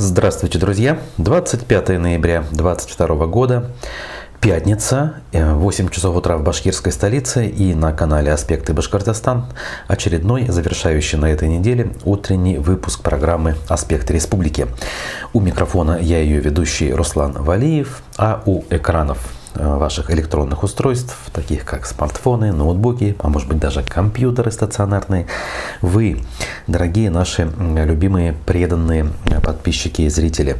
Здравствуйте, друзья! 25 ноября 2022 года, пятница, 8 часов утра в башкирской столице и на канале «Аспекты Башкортостан» очередной, завершающий на этой неделе, утренний выпуск программы «Аспекты Республики». У микрофона я, ее ведущий, Руслан Валиев, а у экранов ваших электронных устройств, таких как смартфоны, ноутбуки, а может быть даже компьютеры стационарные, вы, дорогие наши любимые, преданные подписчики и зрители.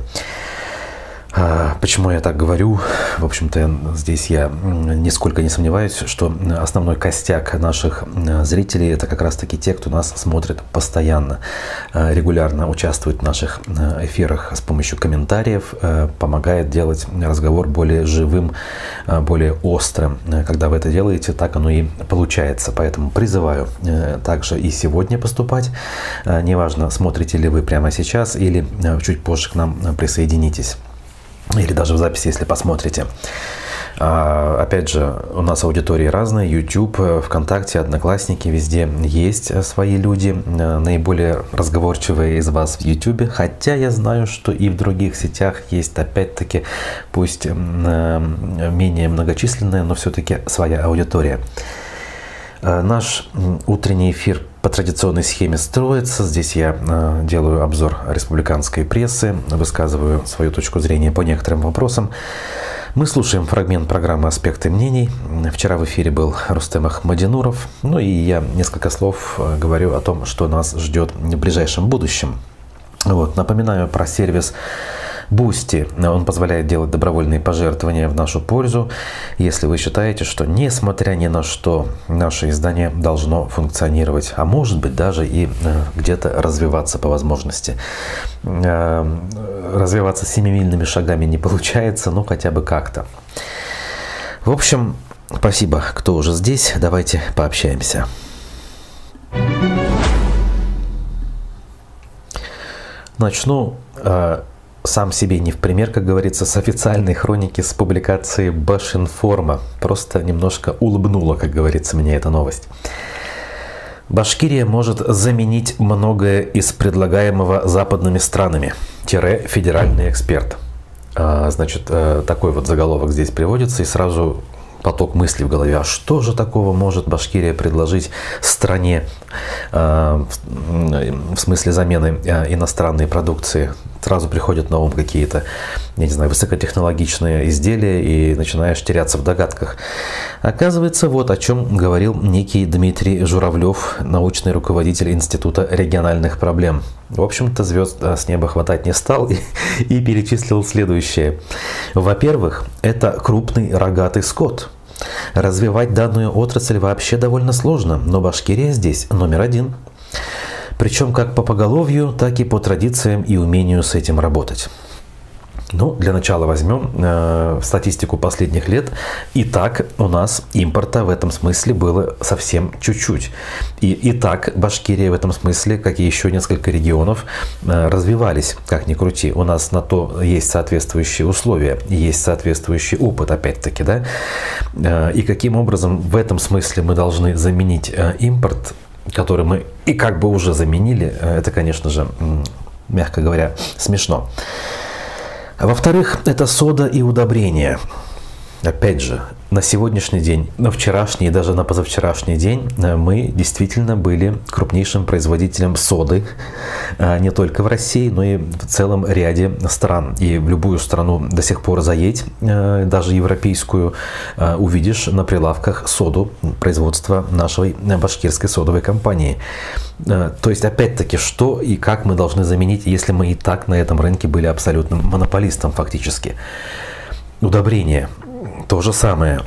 Почему я так говорю? В общем-то, здесь я нисколько не сомневаюсь, что основной костяк наших зрителей — это как раз-таки те, кто нас смотрит постоянно, регулярно участвует в наших эфирах с помощью комментариев, помогает делать разговор более живым, более острым. Когда вы это делаете, так оно и получается. Поэтому призываю также и сегодня поступать. Неважно, смотрите ли вы прямо сейчас или чуть позже к нам присоединитесь. Или даже в записи, если посмотрите. Опять же, у нас аудитории разные. YouTube, ВКонтакте, Одноклассники, везде есть свои люди. Наиболее разговорчивые из вас в YouTube. Хотя я знаю, что и в других сетях есть, опять-таки, пусть менее многочисленная, но все-таки своя аудитория. Наш утренний эфир по традиционной схеме строится. Здесь я делаю обзор республиканской прессы, высказываю свою точку зрения по некоторым вопросам. Мы слушаем фрагмент программы «Аспекты мнений». Вчера в эфире был Рустем Ахмадинуров. Ну и я несколько слов говорю о том, что нас ждет в ближайшем будущем. Вот, напоминаю про сервис Boosty. Он позволяет делать добровольные пожертвования в нашу пользу, если вы считаете, что, несмотря ни на что, наше издание должно функционировать, а может быть даже и где-то развиваться по возможности. Развиваться семимильными шагами не получается, но хотя бы как-то. В общем, спасибо, кто уже здесь. Давайте пообщаемся. Начну сам себе не в пример, как говорится, с официальной хроники, с публикации Башинформа. Просто немножко улыбнула, как говорится, меня эта новость. Башкирия может заменить многое из предлагаемого западными странами. Федеральный эксперт. Значит, такой вот заголовок здесь приводится, и сразу поток мыслей в голове. А что же такого может Башкирия предложить стране в смысле замены иностранной продукции? Сразу приходят на ум какие-то, я не знаю, высокотехнологичные изделия, и начинаешь теряться в догадках. Оказывается, вот о чем говорил некий Дмитрий Журавлев, научный руководитель Института региональных проблем. В общем-то, звезд с неба хватать не стал и перечислил следующее. Во-первых, это крупный рогатый скот. Развивать данную отрасль вообще довольно сложно, но Башкирия здесь номер один. Причем как по поголовью, так и по традициям и умению с этим работать. Ну, для начала возьмем статистику последних лет. И так у нас импорта в этом смысле было совсем чуть-чуть. И так Башкирия в этом смысле, как и еще несколько регионов, развивались, как ни крути. У нас на то есть соответствующие условия, есть соответствующий опыт, опять-таки, да. И каким образом в этом смысле мы должны заменить импорт, который мы и как бы уже заменили, это, конечно же, мягко говоря, смешно. Во-вторых, это сода и удобрения. Опять же, на сегодняшний день, на вчерашний и даже на позавчерашний день мы действительно были крупнейшим производителем соды не только в России, но и в целом ряде стран. И в любую страну до сих пор заедь, даже европейскую, увидишь на прилавках соду производства нашей башкирской содовой компании. То есть, опять-таки, что и как мы должны заменить, если мы и так на этом рынке были абсолютным монополистом фактически. Удобрения. То же самое.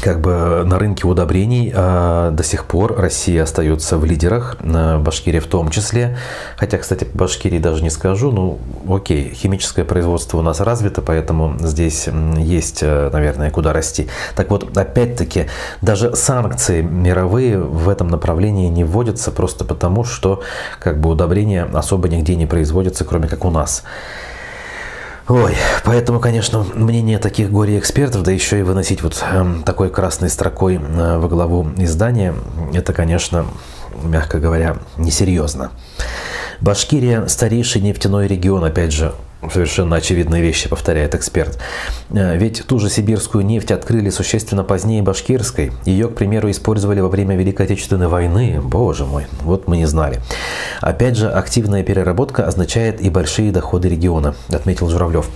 Как бы на рынке удобрений до сих пор Россия остается в лидерах, Башкирия в том числе. Хотя, кстати, по Башкирии даже не скажу. Ну, окей, химическое производство у нас развито, поэтому здесь есть, наверное, куда расти. Так вот, опять-таки, даже санкции мировые в этом направлении не вводятся просто потому, что как бы удобрения особо нигде не производятся, кроме как у нас. Ой, поэтому, конечно, мнение таких горе-экспертов, да еще и выносить вот такой красной строкой во главу издания, это, конечно, мягко говоря, несерьезно. Башкирия – старейший нефтяной регион, опять же. Совершенно очевидные вещи, повторяет эксперт. Ведь ту же сибирскую нефть открыли существенно позднее башкирской. Ее, к примеру, использовали во время Великой Отечественной войны. Боже мой, вот мы не знали. Опять же, активная переработка означает и большие доходы региона, отметил Журавлев.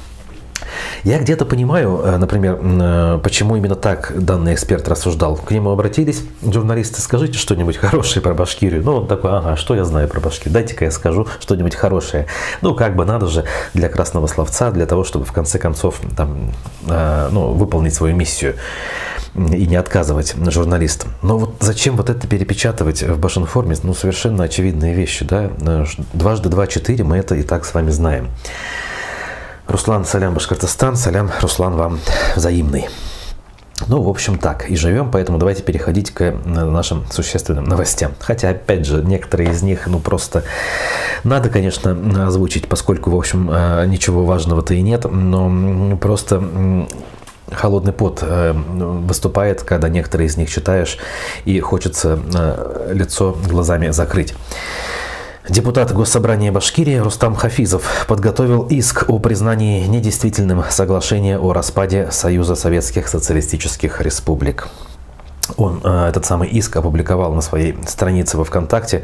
Я где-то понимаю, например, почему именно так данный эксперт рассуждал. К нему обратились журналисты: скажите что-нибудь хорошее про Башкирию. Ну, он такой: ага, что я знаю про Башкирию? Дайте-ка я скажу что-нибудь хорошее. Ну, как бы надо же, для красного словца, для того, чтобы в конце концов там, выполнить свою миссию и не отказывать журналистам. Но вот зачем вот это перепечатывать в Башинформе? Ну, совершенно очевидные вещи, да? 2 × 2 = 4, мы это и так с вами знаем. Руслан, салям, Башкортостан, салям, Руслан, вам взаимный. Ну, в общем, так и живем, поэтому давайте переходить к нашим существенным новостям. Хотя, опять же, некоторые из них, ну, просто надо, конечно, озвучить, поскольку, в общем, ничего важного-то и нет, но просто... холодный пот выступает, когда некоторые из них читаешь, и хочется лицо глазами закрыть. Депутат Госсобрания Башкирии Рустам Хафизов подготовил иск о признании недействительным соглашения о распаде Союза Советских Социалистических Республик. Он этот самый иск опубликовал на своей странице во ВКонтакте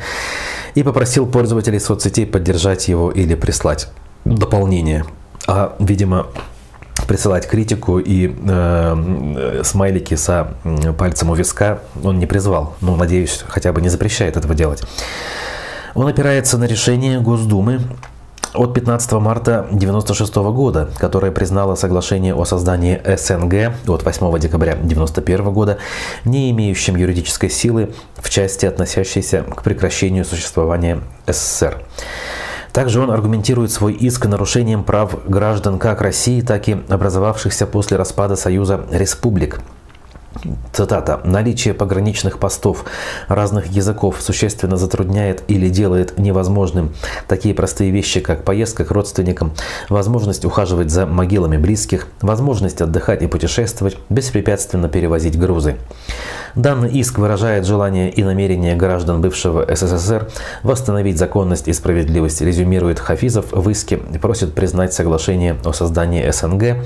и попросил пользователей соцсетей поддержать его или прислать дополнение. А, видимо, присылать критику и смайлики со пальцем у виска он не призвал. Ну, надеюсь, хотя бы не запрещает этого делать. Он опирается на решение Госдумы от 15 марта 1996 года, которое признало соглашение о создании СНГ от 8 декабря 1991 года не имеющим юридической силы в части, относящейся к прекращению существования СССР. Также он аргументирует свой иск нарушением прав граждан как России, так и образовавшихся после распада Союза республик. Цитата. «Наличие пограничных постов разных языков существенно затрудняет или делает невозможным такие простые вещи, как поездка к родственникам, возможность ухаживать за могилами близких, возможность отдыхать и путешествовать, беспрепятственно перевозить грузы». Данный иск выражает желание и намерение граждан бывшего СССР восстановить законность и справедливость, резюмирует Хафизов в иске и просит признать соглашение о создании СНГ,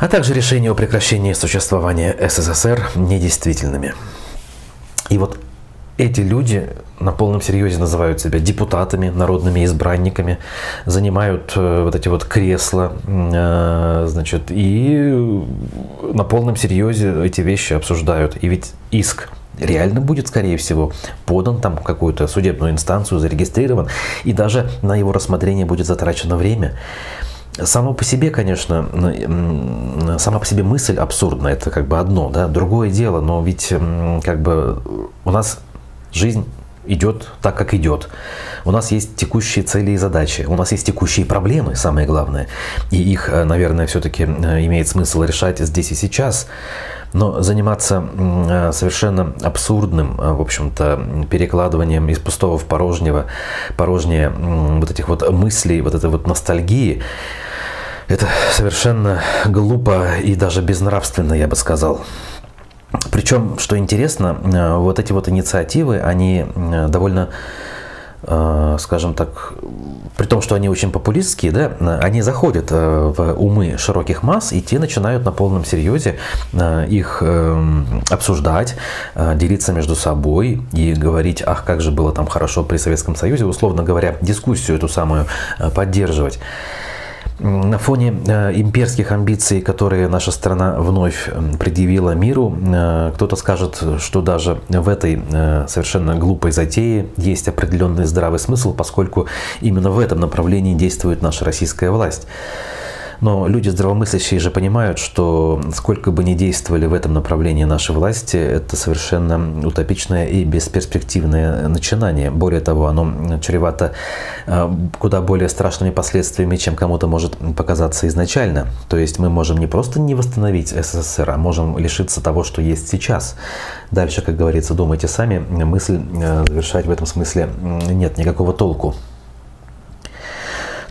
а также решение о прекращении существования СССР недействительными. И вот эти люди на полном серьезе называют себя депутатами, народными избранниками, занимают вот эти вот кресла, значит, и на полном серьезе эти вещи обсуждают. И ведь иск реально будет, скорее всего, подан там в какую-то судебную инстанцию, зарегистрирован, и даже на его рассмотрение будет затрачено время. Само по себе, конечно, сама по себе мысль абсурдна, это как бы одно, да, другое дело, но ведь как бы у нас жизнь идет так, как идет. У нас есть текущие цели и задачи, у нас есть текущие проблемы, самое главное, и их, наверное, все-таки имеет смысл решать здесь и сейчас. Но заниматься совершенно абсурдным, в общем-то, перекладыванием из пустого в порожнее вот этих вот мыслей, вот этой вот ностальгии, это совершенно глупо и даже безнравственно, я бы сказал. Причем, что интересно, вот эти вот инициативы, они довольно, скажем так, при том, что они очень популистские, да, они заходят в умы широких масс, и те начинают на полном серьезе их обсуждать, делиться между собой и говорить: ах, как же было там хорошо при Советском Союзе, условно говоря, дискуссию эту самую поддерживать. На фоне имперских амбиций, которые наша страна вновь предъявила миру, кто-то скажет, что даже в этой совершенно глупой затее есть определенный здравый смысл, поскольку именно в этом направлении действует наша российская власть. Но люди здравомыслящие же понимают, что сколько бы ни действовали в этом направлении наши власти, это совершенно утопичное и бесперспективное начинание. Более того, оно чревато куда более страшными последствиями, чем кому-то может показаться изначально. То есть мы можем не просто не восстановить СССР, а можем лишиться того, что есть сейчас. Дальше, как говорится, думайте сами, мысль завершать в этом смысле нет никакого толку.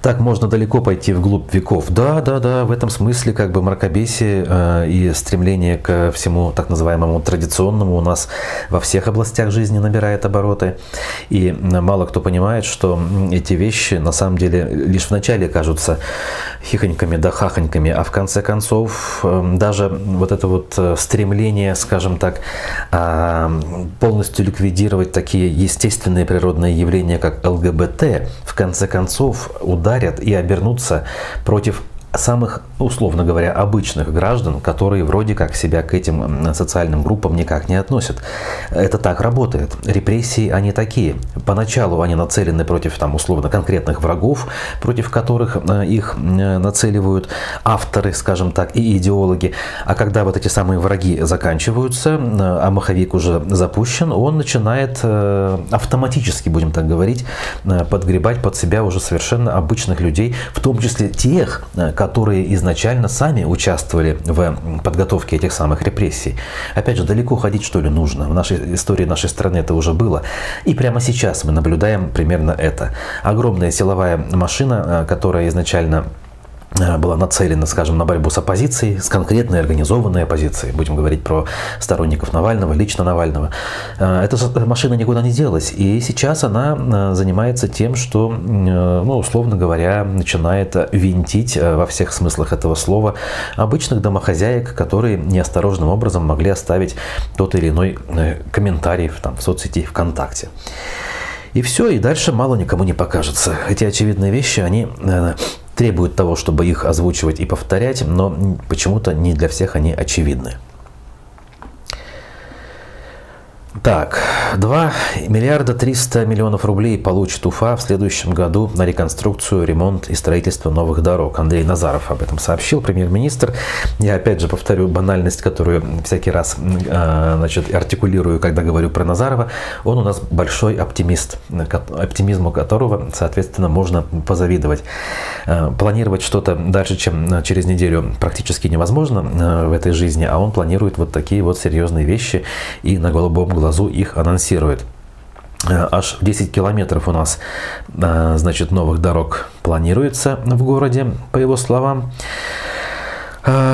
Так можно далеко пойти вглубь веков. Да, в этом смысле как бы мракобесие и стремление к всему так называемому традиционному у нас во всех областях жизни набирает обороты. И мало кто понимает, что эти вещи на самом деле лишь вначале кажутся хихоньками да хахоньками, а в конце концов даже вот это вот стремление, скажем так, полностью ликвидировать такие естественные природные явления, как ЛГБТ, в конце концов ударят и обернутся против самых, условно говоря, обычных граждан, которые вроде как себя к этим социальным группам никак не относят. Это так работает. Репрессии, они такие. Поначалу они нацелены против, там, условно, конкретных врагов, против которых их нацеливают авторы, скажем так, и идеологи. А когда вот эти самые враги заканчиваются, а маховик уже запущен, он начинает автоматически, будем так говорить, подгребать под себя уже совершенно обычных людей, в том числе тех, которые изначально сами участвовали в подготовке этих самых репрессий. Опять же, далеко ходить, что ли, нужно. В нашей истории нашей страны это уже было. И прямо сейчас мы наблюдаем примерно это. Огромная силовая машина, которая изначально была нацелена, скажем, на борьбу с оппозицией, с конкретной организованной оппозицией. Будем говорить про сторонников Навального, лично Навального. Эта машина никуда не делась. И сейчас она занимается тем, что, ну, условно говоря, начинает винтить во всех смыслах этого слова обычных домохозяек, которые неосторожным образом могли оставить тот или иной комментарий там, в соцсети ВКонтакте. И все, и дальше мало никому не покажется. Эти очевидные вещи, они требуют того, чтобы их озвучивать и повторять, но почему-то не для всех они очевидны. Так, 2 миллиарда 300 миллионов рублей получит Уфа в следующем году на реконструкцию, ремонт и строительство новых дорог. Андрей Назаров об этом сообщил, премьер-министр. Я опять же повторю банальность, которую всякий раз артикулирую, когда говорю про Назарова. Он у нас большой оптимист, оптимизму которого, соответственно, можно позавидовать. Планировать что-то дальше, чем через неделю, практически невозможно в этой жизни, а он планирует вот такие вот серьезные вещи и на голубом глазу их анонсирует. Аж 10 километров у нас, значит, новых дорог планируется в городе, по его словам.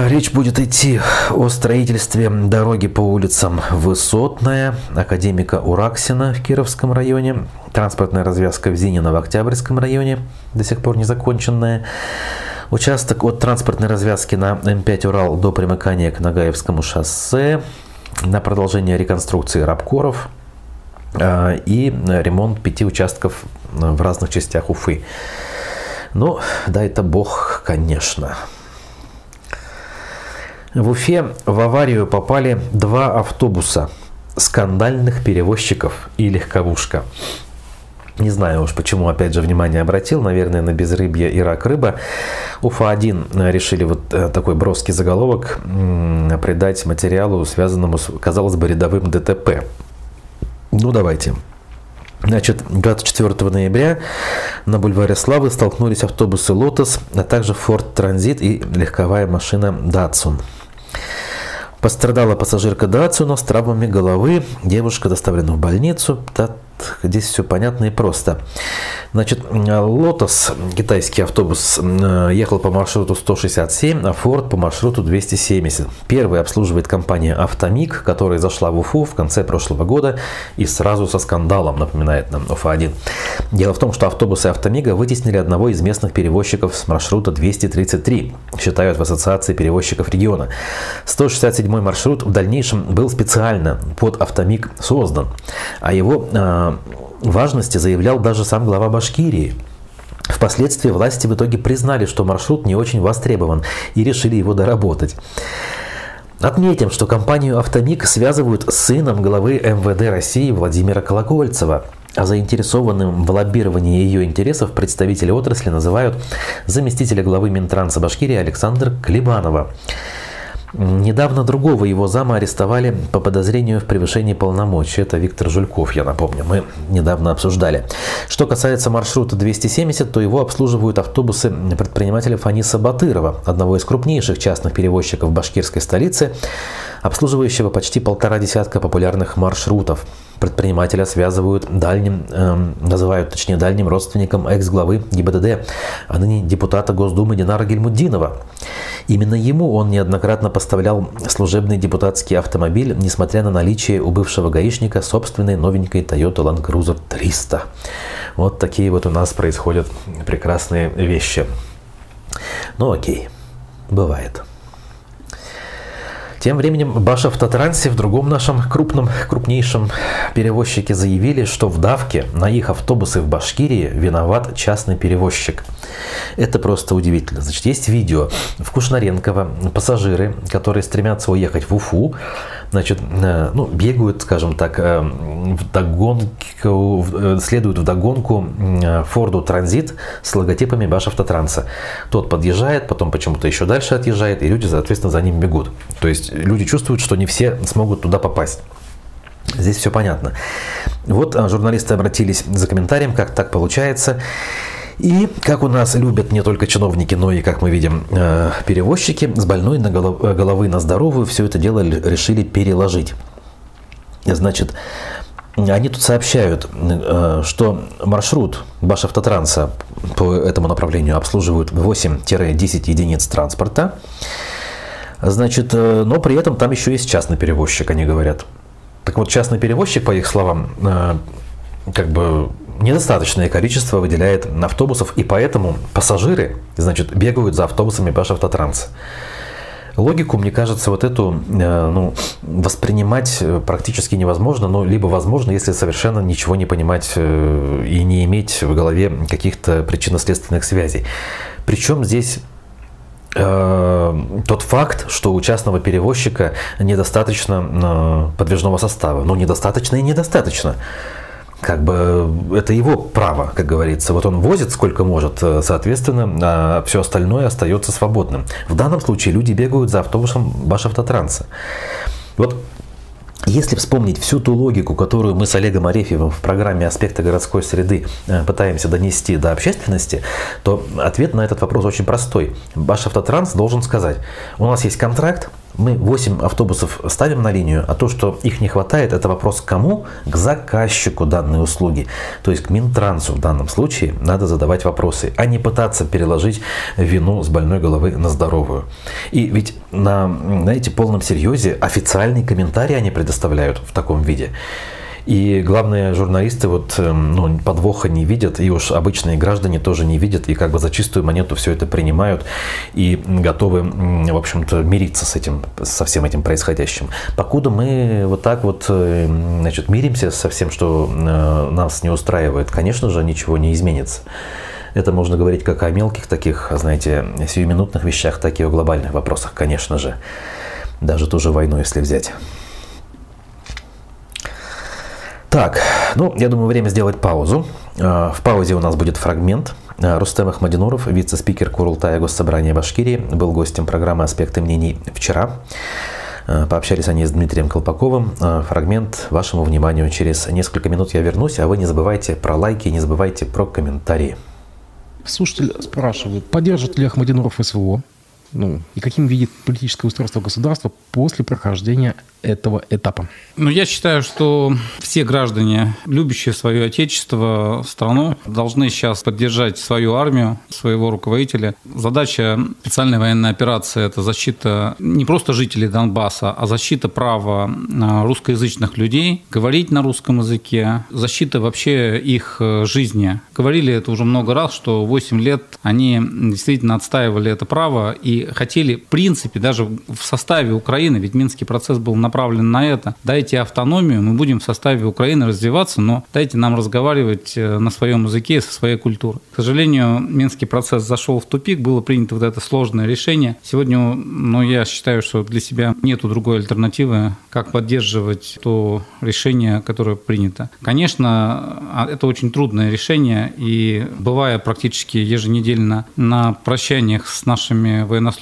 Речь будет идти о строительстве дороги по улицам Высотная, Академика Ураксина в Кировском районе, транспортная развязка в Зинино в Октябрьском районе, до сих пор незаконченная. Участок от транспортной развязки на М5 Урал до примыкания к Нагаевскому шоссе, на продолжение реконструкции рабкоров и ремонт 5 участков в разных частях Уфы. Ну, да, это бог, конечно. В Уфе в аварию попали 2 автобуса скандальных перевозчиков и легковушка. Не знаю уж, почему, опять же, внимание обратил, наверное, на безрыбье и рак-рыба. Уфа-1 решили вот такой броский заголовок придать материалу, связанному с, казалось бы, рядовым ДТП. Ну, давайте. Значит, 24 ноября на бульваре Славы столкнулись автобусы «Лотос», а также «Форд Транзит» и легковая машина «Датсун». Пострадала пассажирка «Датсуна» с травмами головы. Девушка доставлена в больницу. Здесь все понятно и просто. Значит, «Лотос», китайский автобус, ехал по маршруту 167, а «Форд» по маршруту 270. Первый обслуживает компания «Автомиг», которая зашла в Уфу в конце прошлого года и сразу со скандалом, напоминает нам Уфа-1. Дело в том, что автобусы «Автомига» вытеснили одного из местных перевозчиков с маршрута 233, считают в Ассоциации перевозчиков региона. 167-й маршрут в дальнейшем был специально под «Автомиг» создан, а его важности заявлял даже сам глава Башкирии. Впоследствии власти в итоге признали, что маршрут не очень востребован, и решили его доработать. Отметим, что компанию «Автомиг» связывают с сыном главы МВД России Владимира Колокольцева, а заинтересованным в лоббировании ее интересов представители отрасли называют заместителя главы Минтранса Башкирии Александра Клебанова. Недавно другого его зама арестовали по подозрению в превышении полномочий. Это Виктор Жульков, я напомню, мы недавно обсуждали. Что касается маршрута 270, то его обслуживают автобусы предпринимателя Фаниса Батырова, одного из крупнейших частных перевозчиков башкирской столицы, обслуживающего почти 1,5 десятка популярных маршрутов. предпринимателя связывают называют дальним родственником экс-главы ГИБДД, а ныне депутата Госдумы Динара Гильмутдинова. Именно ему он неоднократно поставлял служебный депутатский автомобиль, несмотря на наличие у бывшего гаишника собственной новенькой Toyota Land Cruiser 300. Вот такие вот у нас происходят прекрасные вещи. Ну окей, бывает. Тем временем в Башавтотрансе, в другом нашем крупнейшем перевозчике, заявили, что в давке на их автобусы в Башкирии виноват частный перевозчик. Это просто удивительно. Значит, есть видео. В Кушнаренково пассажиры, которые стремятся уехать в Уфу, значит, ну, бегают, скажем так, следуют вдогонку Форду Транзит с логотипами Башавтотранса. Тот подъезжает, потом почему-то еще дальше отъезжает, и люди, соответственно, за ним бегут. То есть люди чувствуют, что не все смогут туда попасть. Здесь все понятно. Вот журналисты обратились за комментарием, как так получается. И как у нас любят не только чиновники, но и, как мы видим, перевозчики, с больной на головы на здоровую все это дело решили переложить. Значит, они тут сообщают, что маршрут Башавтотранса по этому направлению обслуживают 8-10 единиц транспорта. Значит, но при этом там еще есть частный перевозчик, они говорят. Так вот, частный перевозчик, по их словам, как бы недостаточное количество выделяет автобусов, и поэтому пассажиры, значит, бегают за автобусами Башавтотранса. Логику, мне кажется, вот эту воспринимать практически невозможно, но либо возможно, если совершенно ничего не понимать и не иметь в голове каких-то причинно-следственных связей. Причем здесь тот факт, что у частного перевозчика недостаточно подвижного состава. Ну, недостаточно и недостаточно. Как бы это его право, как говорится. Вот он возит сколько может, соответственно, а все остальное остается свободным. В данном случае люди бегают за автобусом Башавтотранса. Вот если вспомнить всю ту логику, которую мы с Олегом Арефьевым в программе «Аспекты городской среды» пытаемся донести до общественности, то ответ на этот вопрос очень простой. Башавтотранс должен сказать: у нас есть контракт, мы 8 автобусов ставим на линию, а то, что их не хватает, это вопрос к кому? К заказчику данной услуги. То есть к Минтрансу в данном случае надо задавать вопросы, а не пытаться переложить вину с больной головы на здоровую. И ведь на, знаете, полном серьезе официальный комментарий они предоставляют в таком виде. И главное, журналисты вот, ну, подвоха не видят, и уж обычные граждане тоже не видят, и как бы за чистую монету все это принимают и готовы, в общем-то, мириться с этим, со всем этим происходящим. Покуда мы вот так вот, значит, миримся со всем, что нас не устраивает, конечно же, ничего не изменится. Это можно говорить как о мелких таких, знаете, сиюминутных вещах, так и о глобальных вопросах, конечно же. Даже ту же войну, если взять. Так, ну, я думаю, время сделать паузу. В паузе у нас будет фрагмент. Рустем Ахмадинуров, вице-спикер Курултая Госсобрания Башкирии, был гостем программы «Аспекты мнений» вчера. Пообщались они с Дмитрием Колпаковым. Фрагмент вашему вниманию. Через несколько минут я вернусь, а вы не забывайте про лайки, не забывайте про комментарии. Слушатель спрашивает, поддержит ли Ахмадинуров СВО? Ну, и каким видит политическое устройство государства после прохождения этого этапа? Ну, я считаю, что все граждане, любящие свое отечество, страну, должны сейчас поддержать свою армию, своего руководителя. Задача специальной военной операции – это защита не просто жителей Донбасса, а защита права русскоязычных людей, говорить на русском языке, защита вообще их жизни. Говорили это уже много раз, что 8 лет они действительно отстаивали это право и хотели, в принципе, даже в составе Украины, ведь Минский процесс был направлен на это, дайте автономию, мы будем в составе Украины развиваться, но дайте нам разговаривать на своем языке и со своей культурой. К сожалению, Минский процесс зашел в тупик, было принято вот это сложное решение. Сегодня, ну, я считаю, что для себя нету другой альтернативы, как поддерживать то решение, которое принято. Конечно, это очень трудное решение, и бывая практически еженедельно на прощаниях с нашими военнослужащими,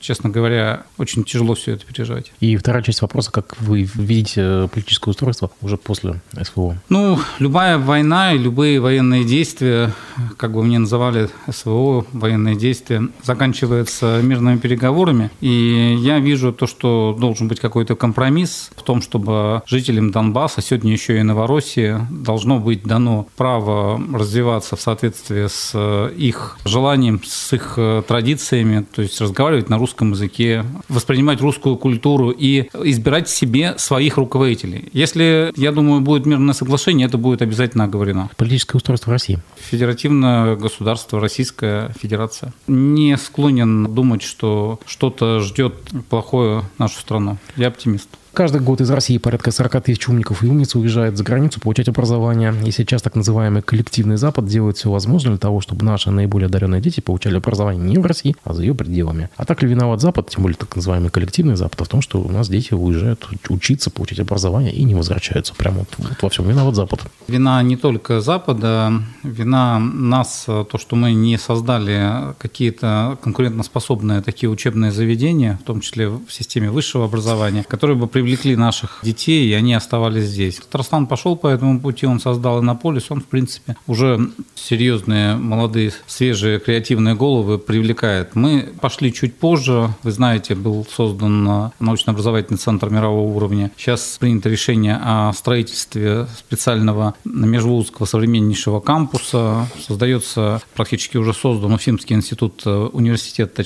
честно говоря, очень тяжело все это переживать. И вторая часть вопроса, как вы видите политическое устройство уже после СВО? Ну, любая война и любые военные действия, как бы мне называли СВО, военные действия, заканчиваются мирными переговорами. И я вижу то, что должен быть какой-то компромисс в том, чтобы жителям Донбасса, сегодня еще и Новороссии, должно быть дано право развиваться в соответствии с их желанием, с их традициями, то есть разговаривать на русском языке, воспринимать русскую культуру и избирать себе своих руководителей. Если, я думаю, будет мирное соглашение, это будет обязательно оговорено. Политическое устройство России. Федеративное государство, Российская Федерация. Не склонен думать, что что-то ждет плохое нашу страну. Я оптимист. Каждый год из России порядка 40 тысяч умников и умниц уезжает за границу получать образование. И сейчас так называемый коллективный Запад делает все возможное для того, чтобы наши наиболее одаренные дети получали образование не в России, а за ее пределами. А так ли виноват Запад, тем более так называемый коллективный Запад, в том, что у нас дети уезжают учиться, получать образование и не возвращаются? Прямо вот во всем виноват Запад. Вина не только Запада, вина нас, то, что мы не создали какие-то конкурентоспособные такие учебные заведения, в том числе в системе высшего образования, которые бы привлекли наших детей, и они оставались здесь. Татарстан пошел по этому пути, он создал Иннополис, он, в принципе, уже серьезные, молодые, свежие, креативные головы привлекает. Мы пошли чуть позже. Вы знаете, был создан научно-образовательный центр мирового уровня. Сейчас принято решение о строительстве специального межвузского современнейшего кампуса. Создается, практически уже создан Уфимский университет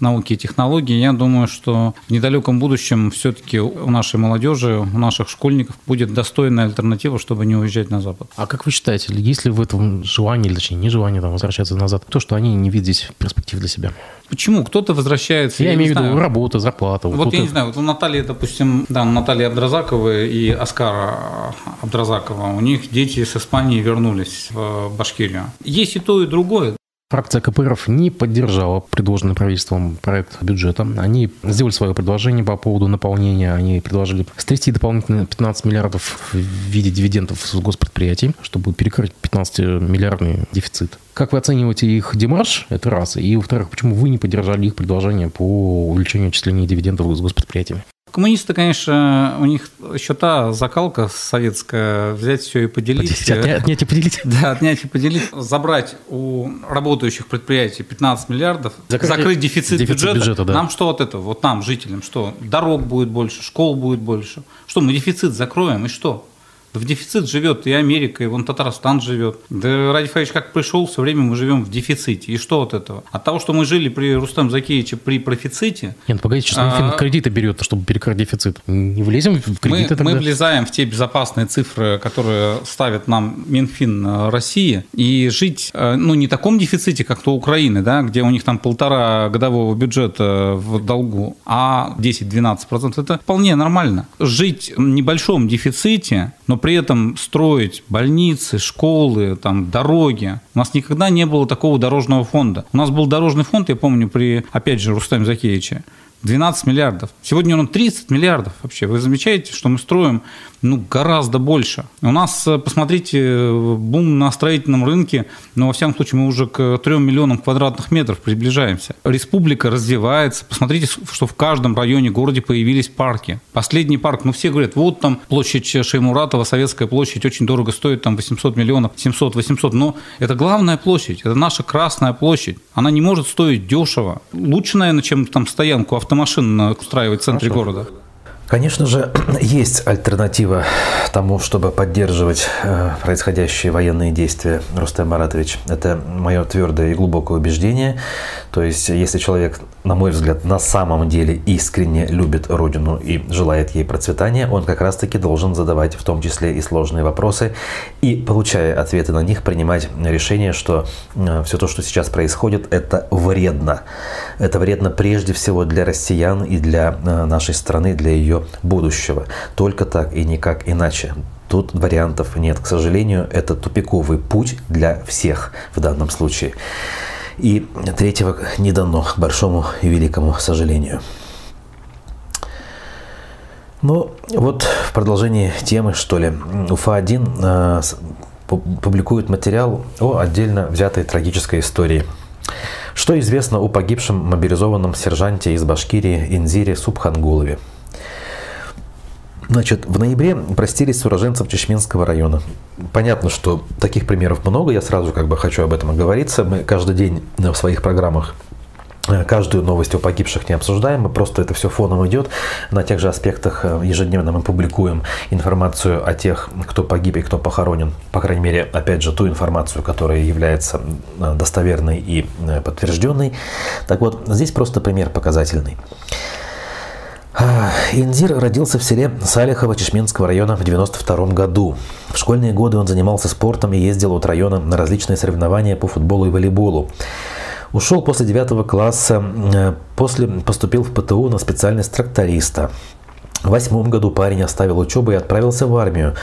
науки и технологий. Я думаю, что в недалеком будущем все-таки у нашей молодежи, у наших школьников будет достойная альтернатива, чтобы не уезжать на Запад. А как вы считаете, есть ли в этом желание, или точнее нежелание возвращаться назад, то, что они не видят здесь перспектив для себя? Почему? Кто-то возвращается... Я имею в виду работу, зарплату. Вот я не знаю, вот у Натальи, допустим, да, у Натальи Абдразаковой и Оскара Абдразакова, у них дети с Испании вернулись в Башкирию. Есть и то, и другое. Фракция КПРФ не поддержала предложенный правительством проект бюджета. Они сделали свое предложение по поводу наполнения. Они предложили стрясти дополнительно 15 миллиардов в виде дивидендов с госпредприятий, чтобы перекрыть 15-миллиардный дефицит. Как вы оцениваете их демарш? Это раз. И, во-вторых, почему вы не поддержали их предложение по увеличению отчисления дивидендов с госпредприятиями? Коммунисты, конечно, у них еще та закалка советская, взять все и поделить. Отнять и поделить. Да, отнять и поделить. Забрать у работающих предприятий 15 миллиардов, закрыть дефицит бюджета. Да. Нам что от этого? Вот нам, жителям, что? Дорог будет больше, школ будет больше. Что, мы дефицит закроем и что? В дефицит живет и Америка, и вон Татарстан живет. Да Ради Фаевич как пришел, все время мы живем в дефиците. И что от этого? От того, что мы жили при Рустам Закеевиче при профиците... Нет, погодите, сейчас Минфин кредиты берет, чтобы перекрыть дефицит. Не влезем в кредиты тогда? Мы влезаем в те безопасные цифры, которые ставит нам Минфин России. И жить, ну, не в таком дефиците, как то Украины, да, где у них там 1,5 годового бюджета в долгу, а 10-12%. Это вполне нормально. Жить в небольшом дефиците, но при этом строить больницы, школы, там, дороги. У нас никогда не было такого дорожного фонда. У нас был дорожный фонд, я помню, при, опять же, Рустаме Закеевиче, 12 миллиардов. Сегодня он 30 миллиардов вообще. Вы замечаете, что мы строим гораздо больше. У нас, посмотрите, бум на строительном рынке, но, во всяком случае, мы уже к 3 миллионам квадратных метров приближаемся. Республика развивается. Посмотрите, что в каждом районе города появились парки. Последний парк, все говорят, вот там площадь Шаймуратова, Советская площадь, очень дорого стоит, там 800 миллионов, 700-800, но это главная площадь, это наша Красная площадь. Она не может стоить дешево. Лучше, наверное, чем там стоянку автомашин устраивать в центре города. Конечно же, есть альтернатива тому, чтобы поддерживать происходящие военные действия, Рустам Маратович. Это мое твердое и глубокое убеждение. То есть, если человек, на мой взгляд, на самом деле искренне любит Родину и желает ей процветания, он как раз-таки должен задавать в том числе и сложные вопросы. И, получая ответы на них, принимать решение, что все то, что сейчас происходит, это вредно. Это вредно прежде всего для россиян и для нашей страны, для ее будущего. Только так и никак иначе. Тут вариантов нет. К сожалению, это тупиковый путь для всех в данном случае. И третьего не дано, к большому и великому сожалению. Ну, вот в продолжении темы, что ли, Уфа-1 публикует материал о отдельно взятой трагической истории. Что известно о погибшем мобилизованном сержанте из Башкирии Инзире Субхангулове? Значит, в ноябре простились с уроженцем Чешминского района. Понятно, что таких примеров много, я сразу хочу об этом оговориться. Мы каждый день в своих программах каждую новость о погибших не обсуждаем, мы просто это все фоном идет. На тех же аспектах ежедневно мы публикуем информацию о тех, кто погиб и кто похоронен. По крайней мере, опять же, ту информацию, которая является достоверной и подтвержденной. Так вот, здесь просто пример показательный. Инзир родился в селе Салихово Чешминского района в 1992 году. В школьные годы он занимался спортом и ездил от района на различные соревнования по футболу и волейболу. Ушел после 9 класса, после поступил в ПТУ на специальность тракториста. В 2008 году парень оставил учебу и отправился в армию.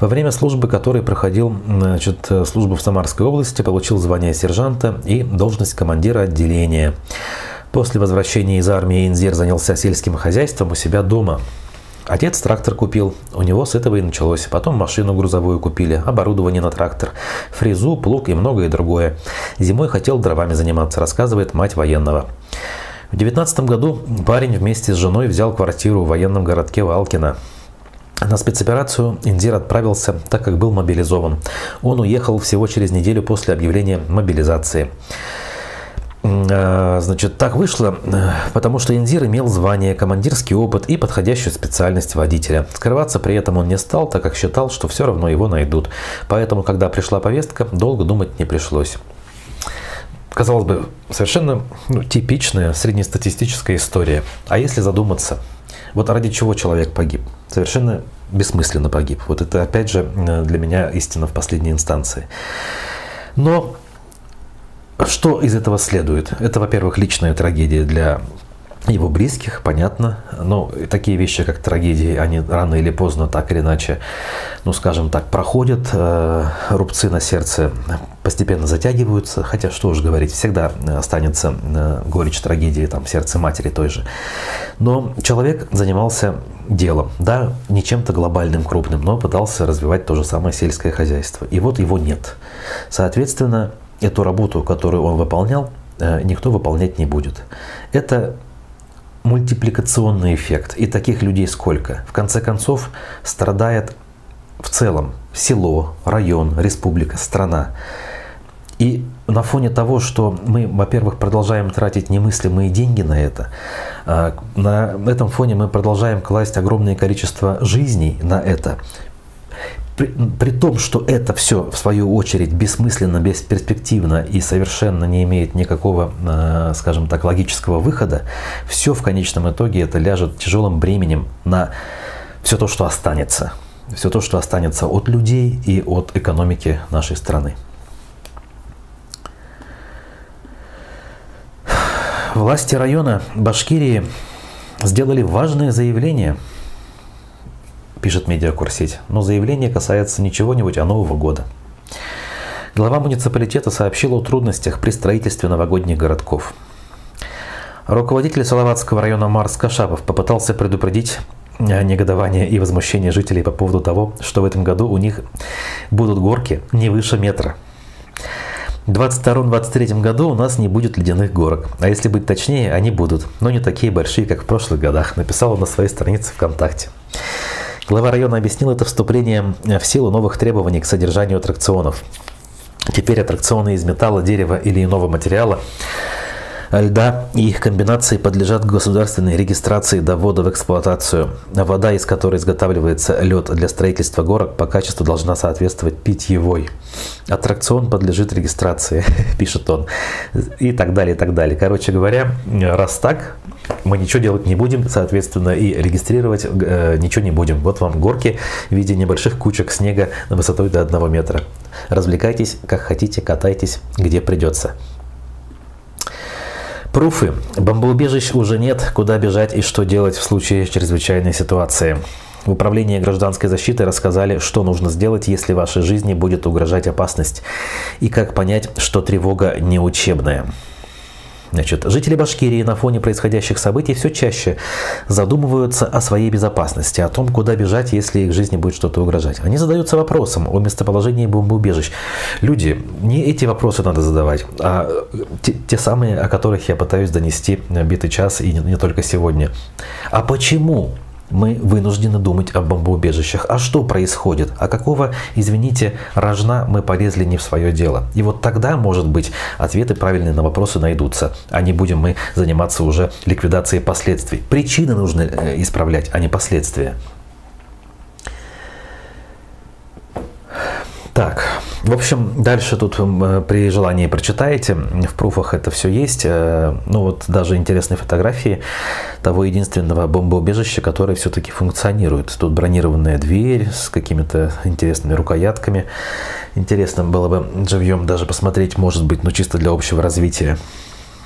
Во время службы, которой проходил службу в Самарской области, получил звание сержанта и должность командира отделения. После возвращения из армии Инзир занялся сельским хозяйством у себя дома. Отец трактор купил, у него с этого и началось. Потом машину грузовую купили, оборудование на трактор, фрезу, плуг и многое другое. Зимой хотел дровами заниматься, рассказывает мать военного. В 2019 году парень вместе с женой взял квартиру в военном городке Валкино. На спецоперацию Инзир отправился, так как был мобилизован. Он уехал всего через неделю после объявления мобилизации. Значит, так вышло, потому что Инзир имел звание, командирский опыт и подходящую специальность водителя. Скрываться при этом он не стал, так как считал, что все равно его найдут. Поэтому, когда пришла повестка, долго думать не пришлось. Казалось бы, совершенно типичная среднестатистическая история. А если задуматься, вот ради чего человек погиб? Совершенно бессмысленно погиб. Вот это, опять же, для меня истина в последней инстанции. Но что из этого следует? Это, во-первых, личная трагедия для его близких, понятно. Но такие вещи, как трагедии, они рано или поздно, так или иначе, проходят. Рубцы на сердце постепенно затягиваются. Хотя, что уж говорить, всегда останется горечь трагедии в сердце матери той же. Но человек занимался делом. Да, не чем-то глобальным, крупным, но пытался развивать то же самое сельское хозяйство. И вот его нет. Соответственно, эту работу, которую он выполнял, никто выполнять не будет. Это мультипликационный эффект. И таких людей сколько? В конце концов, страдает в целом село, район, республика, страна. И на фоне того, что мы, во-первых, продолжаем тратить немыслимые деньги на это, на этом фоне мы продолжаем класть огромное количество жизней на это. При том, что это все, в свою очередь, бессмысленно, бесперспективно и совершенно не имеет никакого, скажем так, логического выхода, все в конечном итоге это ляжет тяжелым бременем на все то, что останется. Все то, что останется от людей и от экономики нашей страны. Власти района Башкирии сделали важное заявление, пишет медиакурсеть, но заявление касается не чего-нибудь, а Нового года. Глава муниципалитета сообщила о трудностях при строительстве новогодних городков. Руководитель Салаватского района Марс Кашапов попытался предупредить негодование и возмущение жителей по поводу того, что в этом году у них будут горки не выше метра. В 2022-2023 году у нас не будет ледяных горок, а если быть точнее, они будут, но не такие большие, как в прошлых годах, написал он на своей странице ВКонтакте. Глава района объяснил это вступлением в силу новых требований к содержанию аттракционов. Теперь аттракционы из металла, дерева или иного материала, льда и их комбинации подлежат государственной регистрации до ввода в эксплуатацию. Вода, из которой изготавливается лед для строительства горок, по качеству должна соответствовать питьевой. Аттракцион подлежит регистрации, пишет он. И так далее, и так далее. Короче говоря, раз так, мы ничего делать не будем, соответственно, и регистрировать ничего не будем. Вот вам горки в виде небольших кучек снега на высотой до 1 метра. Развлекайтесь, как хотите, катайтесь, где придется. Пруфы. Бомбоубежищ уже нет, куда бежать и что делать в случае чрезвычайной ситуации. В управлении гражданской защиты рассказали, что нужно сделать, если вашей жизни будет угрожать опасность, и как понять, что тревога не учебная. Значит, жители Башкирии на фоне происходящих событий все чаще задумываются о своей безопасности, о том, куда бежать, если их жизни будет что-то угрожать. Они задаются вопросом о местоположении бомбоубежищ. Люди, не эти вопросы надо задавать, а те самые, о которых я пытаюсь донести битый час и не только сегодня. А почему мы вынуждены думать о бомбоубежищах? А что происходит? А какого, извините, рожна мы полезли не в свое дело? И вот тогда, может быть, ответы правильные на вопросы найдутся, а не будем мы заниматься уже ликвидацией последствий. Причины нужно исправлять, а не последствия. Так, в общем, дальше тут при желании прочитаете, в пруфах это все есть. Ну вот даже интересные фотографии того единственного бомбоубежища, которое все-таки функционирует. Тут бронированная дверь с какими-то интересными рукоятками. Интересно было бы живьем даже посмотреть, может быть, но чисто для общего развития.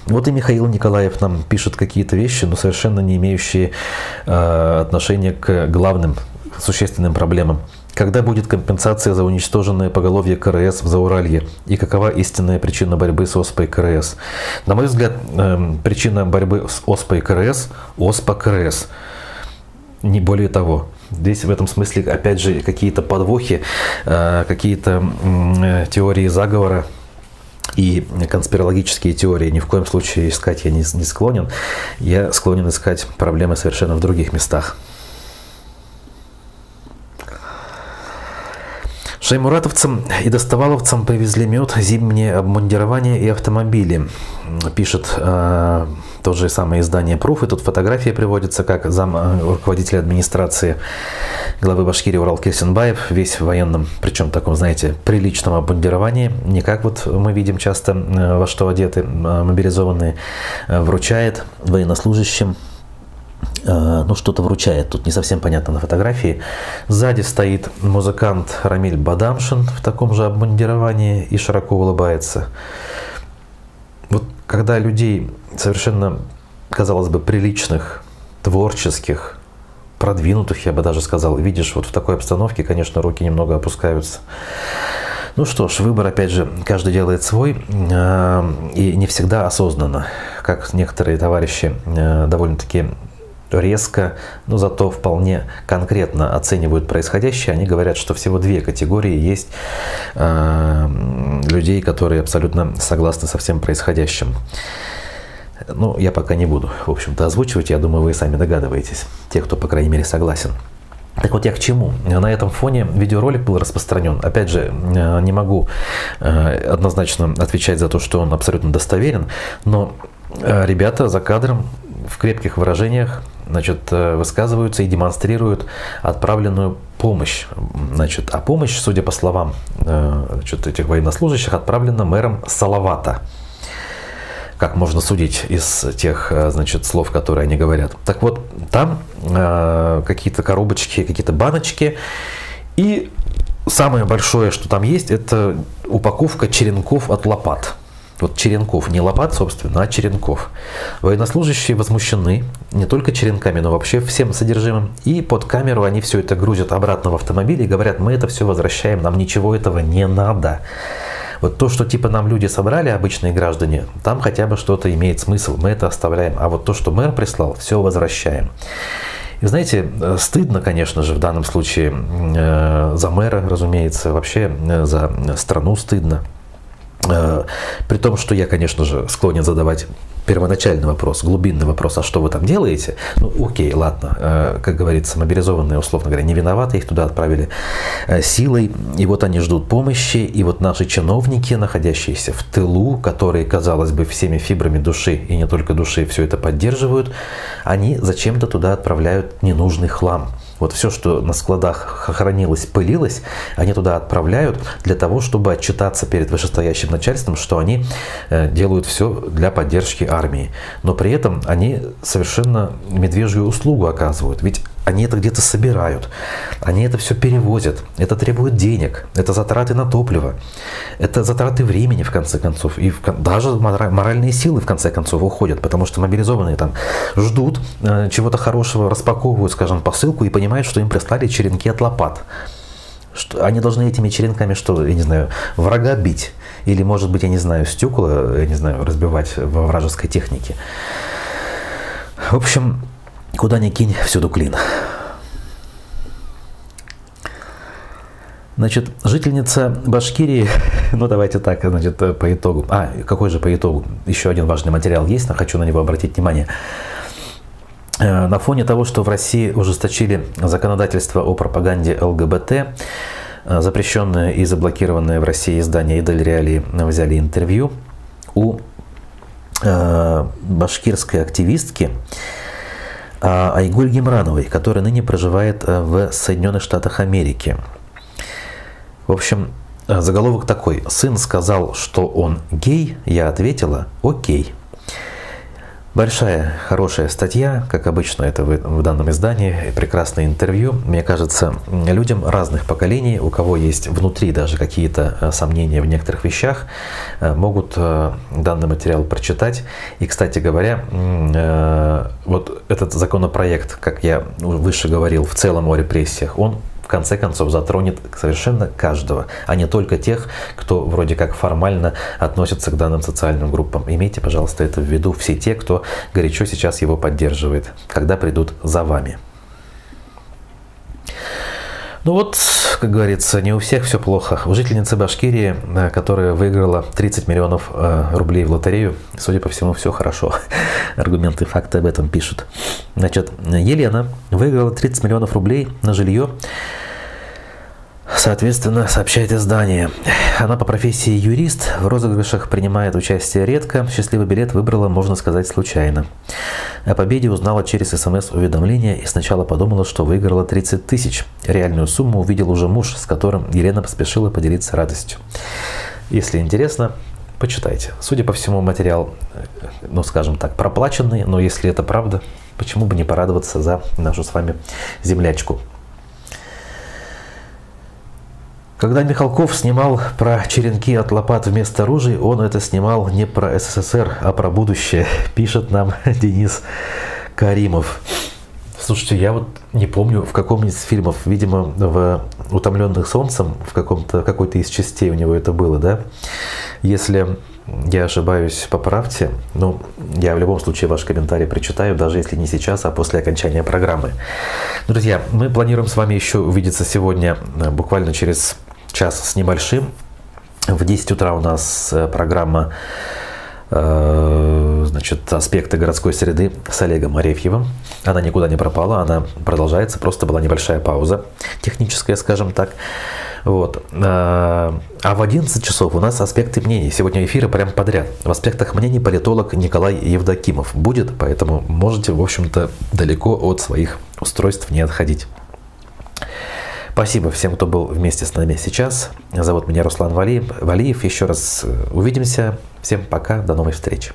Вот и Михаил Николаев нам пишет какие-то вещи, но совершенно не имеющие отношения к главным существенным проблемам. Когда будет компенсация за уничтоженное поголовье КРС в Зауралье? И какова истинная причина борьбы с ОСПой КРС? На мой взгляд, причина борьбы с ОСПой КРС – ОСПА КРС. Не более того. Здесь в этом смысле, опять же, какие-то подвохи, какие-то теории заговора и конспирологические теории. Ни в коем случае искать я не склонен. Я склонен искать проблемы совершенно в других местах. Шаймуратовцам и доставаловцам привезли мед, зимнее обмундирование и автомобили, пишет то же самое издание «Пруф». И тут фотография приводится, как зам руководителя администрации главы Башкирии Урал Кирсенбаев, весь в военном, причем таком, знаете, приличном обмундировании, не как вот мы видим часто, во что одеты мобилизованные, вручает военнослужащим. Ну, что-то вручает, тут не совсем понятно на фотографии. Сзади стоит музыкант Рамиль Бадамшин в таком же обмундировании и широко улыбается. Вот когда людей совершенно, казалось бы, приличных, творческих, продвинутых, я бы даже сказал, видишь вот в такой обстановке, конечно, руки немного опускаются. Ну что ж, выбор, опять же, каждый делает свой, и не всегда осознанно, как некоторые товарищи довольно-таки резко, но зато вполне конкретно оценивают происходящее. Они говорят, что всего две категории есть людей, которые абсолютно согласны со всем происходящим. Ну, я пока не буду, в общем-то, озвучивать. Я думаю, вы сами догадываетесь, те, кто, по крайней мере, согласен. Так вот я к чему? На этом фоне видеоролик был распространен. Опять же, не могу однозначно отвечать за то, что он абсолютно достоверен, но ребята за кадром в крепких выражениях, значит, высказываются и демонстрируют отправленную помощь. Значит, а помощь, судя по словам, значит, этих военнослужащих, отправлена мэром Салавата. Как можно судить из тех, значит, слов, которые они говорят. Так вот, там какие-то коробочки, какие-то баночки. И самое большое, что там есть, это упаковка черенков от лопат. Вот черенков, не лопат, собственно, а черенков. Военнослужащие возмущены не только черенками, но вообще всем содержимым. И под камеру они все это грузят обратно в автомобиль и говорят, мы это все возвращаем, нам ничего этого не надо. Вот то, что типа нам люди собрали, обычные граждане, там хотя бы что-то имеет смысл, мы это оставляем. А вот то, что мэр прислал, все возвращаем. И знаете, стыдно, конечно же, в данном случае за мэра, разумеется, вообще за страну стыдно. При том, что я, конечно же, склонен задавать первоначальный вопрос, глубинный вопрос, а что вы там делаете? Ну, окей, ладно, как говорится, мобилизованные, условно говоря, не виноваты, их туда отправили силой, и вот они ждут помощи, и вот наши чиновники, находящиеся в тылу, которые, казалось бы, всеми фибрами души, и не только души, все это поддерживают, они зачем-то туда отправляют ненужный хлам. Вот все, что на складах хранилось, пылилось, они туда отправляют для того, чтобы отчитаться перед вышестоящим начальством, что они делают все для поддержки армии. Но при этом они совершенно медвежью услугу оказывают. Ведь они это где-то собирают, они это все перевозят, это требует денег, это затраты на топливо, это затраты времени, в конце концов, и даже моральные силы, в конце концов, уходят, потому что мобилизованные там ждут чего-то хорошего, распаковывают, скажем, посылку и понимают, что им прислали черенки от лопат. Что они должны этими черенками, что, я не знаю, врага бить Или, может быть, я не знаю, стекла, я не знаю, разбивать во вражеской технике. В общем, куда ни кинь, всюду клин. Значит, жительница Башкирии, ну давайте так, значит, по итогу. А, какой же по итогу? Еще один важный материал есть, но хочу на него обратить внимание. На фоне того, что в России ужесточили законодательство о пропаганде ЛГБТ, запрещенные и заблокированные в России издания «Идаль Реалии» взяли интервью у башкирской активистки Айгуль Гимрановой, которая ныне проживает в Соединенных Штатах Америки. В общем, заголовок такой. «Сын сказал, что он гей, я ответила, окей». Большая, хорошая статья, как обычно это в данном издании, прекрасное интервью. Мне кажется, людям разных поколений, у кого есть внутри даже какие-то сомнения в некоторых вещах, могут данный материал прочитать. И, кстати говоря, вот этот законопроект, как я выше говорил, в целом о репрессиях, он в конце концов затронет совершенно каждого, а не только тех, кто вроде как формально относится к данным социальным группам. Имейте, пожалуйста, это в виду все те, кто горячо сейчас его поддерживает, когда придут за вами. Ну вот, как говорится, не у всех все плохо. У жительницы Башкирии, которая выиграла 30 миллионов рублей в лотерею, судя по всему, все хорошо. Аргументы и факты об этом пишут. Значит, Елена выиграла 30 миллионов рублей на жилье. Соответственно, сообщает издание. Она по профессии юрист, в розыгрышах принимает участие редко, счастливый билет выбрала, можно сказать, случайно. О победе узнала через смс-уведомление и сначала подумала, что выиграла 30 тысяч. Реальную сумму увидел уже муж, с которым Елена поспешила поделиться радостью. Если интересно, почитайте. Судя по всему, материал, ну скажем так, проплаченный, но если это правда, почему бы не порадоваться за нашу с вами землячку. Когда Михалков снимал про черенки от лопат вместо ружей, он это снимал не про СССР, а про будущее, пишет нам Денис Каримов. Слушайте, я вот не помню, в каком из фильмов, видимо, в «Утомленных солнцем», в какой-то из частей у него это было, да? Если я ошибаюсь, поправьте, но я в любом случае ваш комментарий прочитаю, даже если не сейчас, а после окончания программы. Друзья, мы планируем с вами еще увидеться сегодня, буквально через час с небольшим. В 10 утра у нас программа, значит, «Аспекты городской среды» с Олегом Арефьевым. Она никуда не пропала, она продолжается, просто была небольшая пауза техническая, скажем так. Вот. А в 11 часов у нас «Аспекты мнений». Сегодня эфиры прям подряд. В «Аспектах мнений» политолог Николай Евдокимов будет, поэтому можете, в общем-то, далеко от своих устройств не отходить. Спасибо всем, кто был вместе с нами сейчас. Зовут меня Руслан Валиев. Еще раз увидимся. Всем пока, до новой встречи.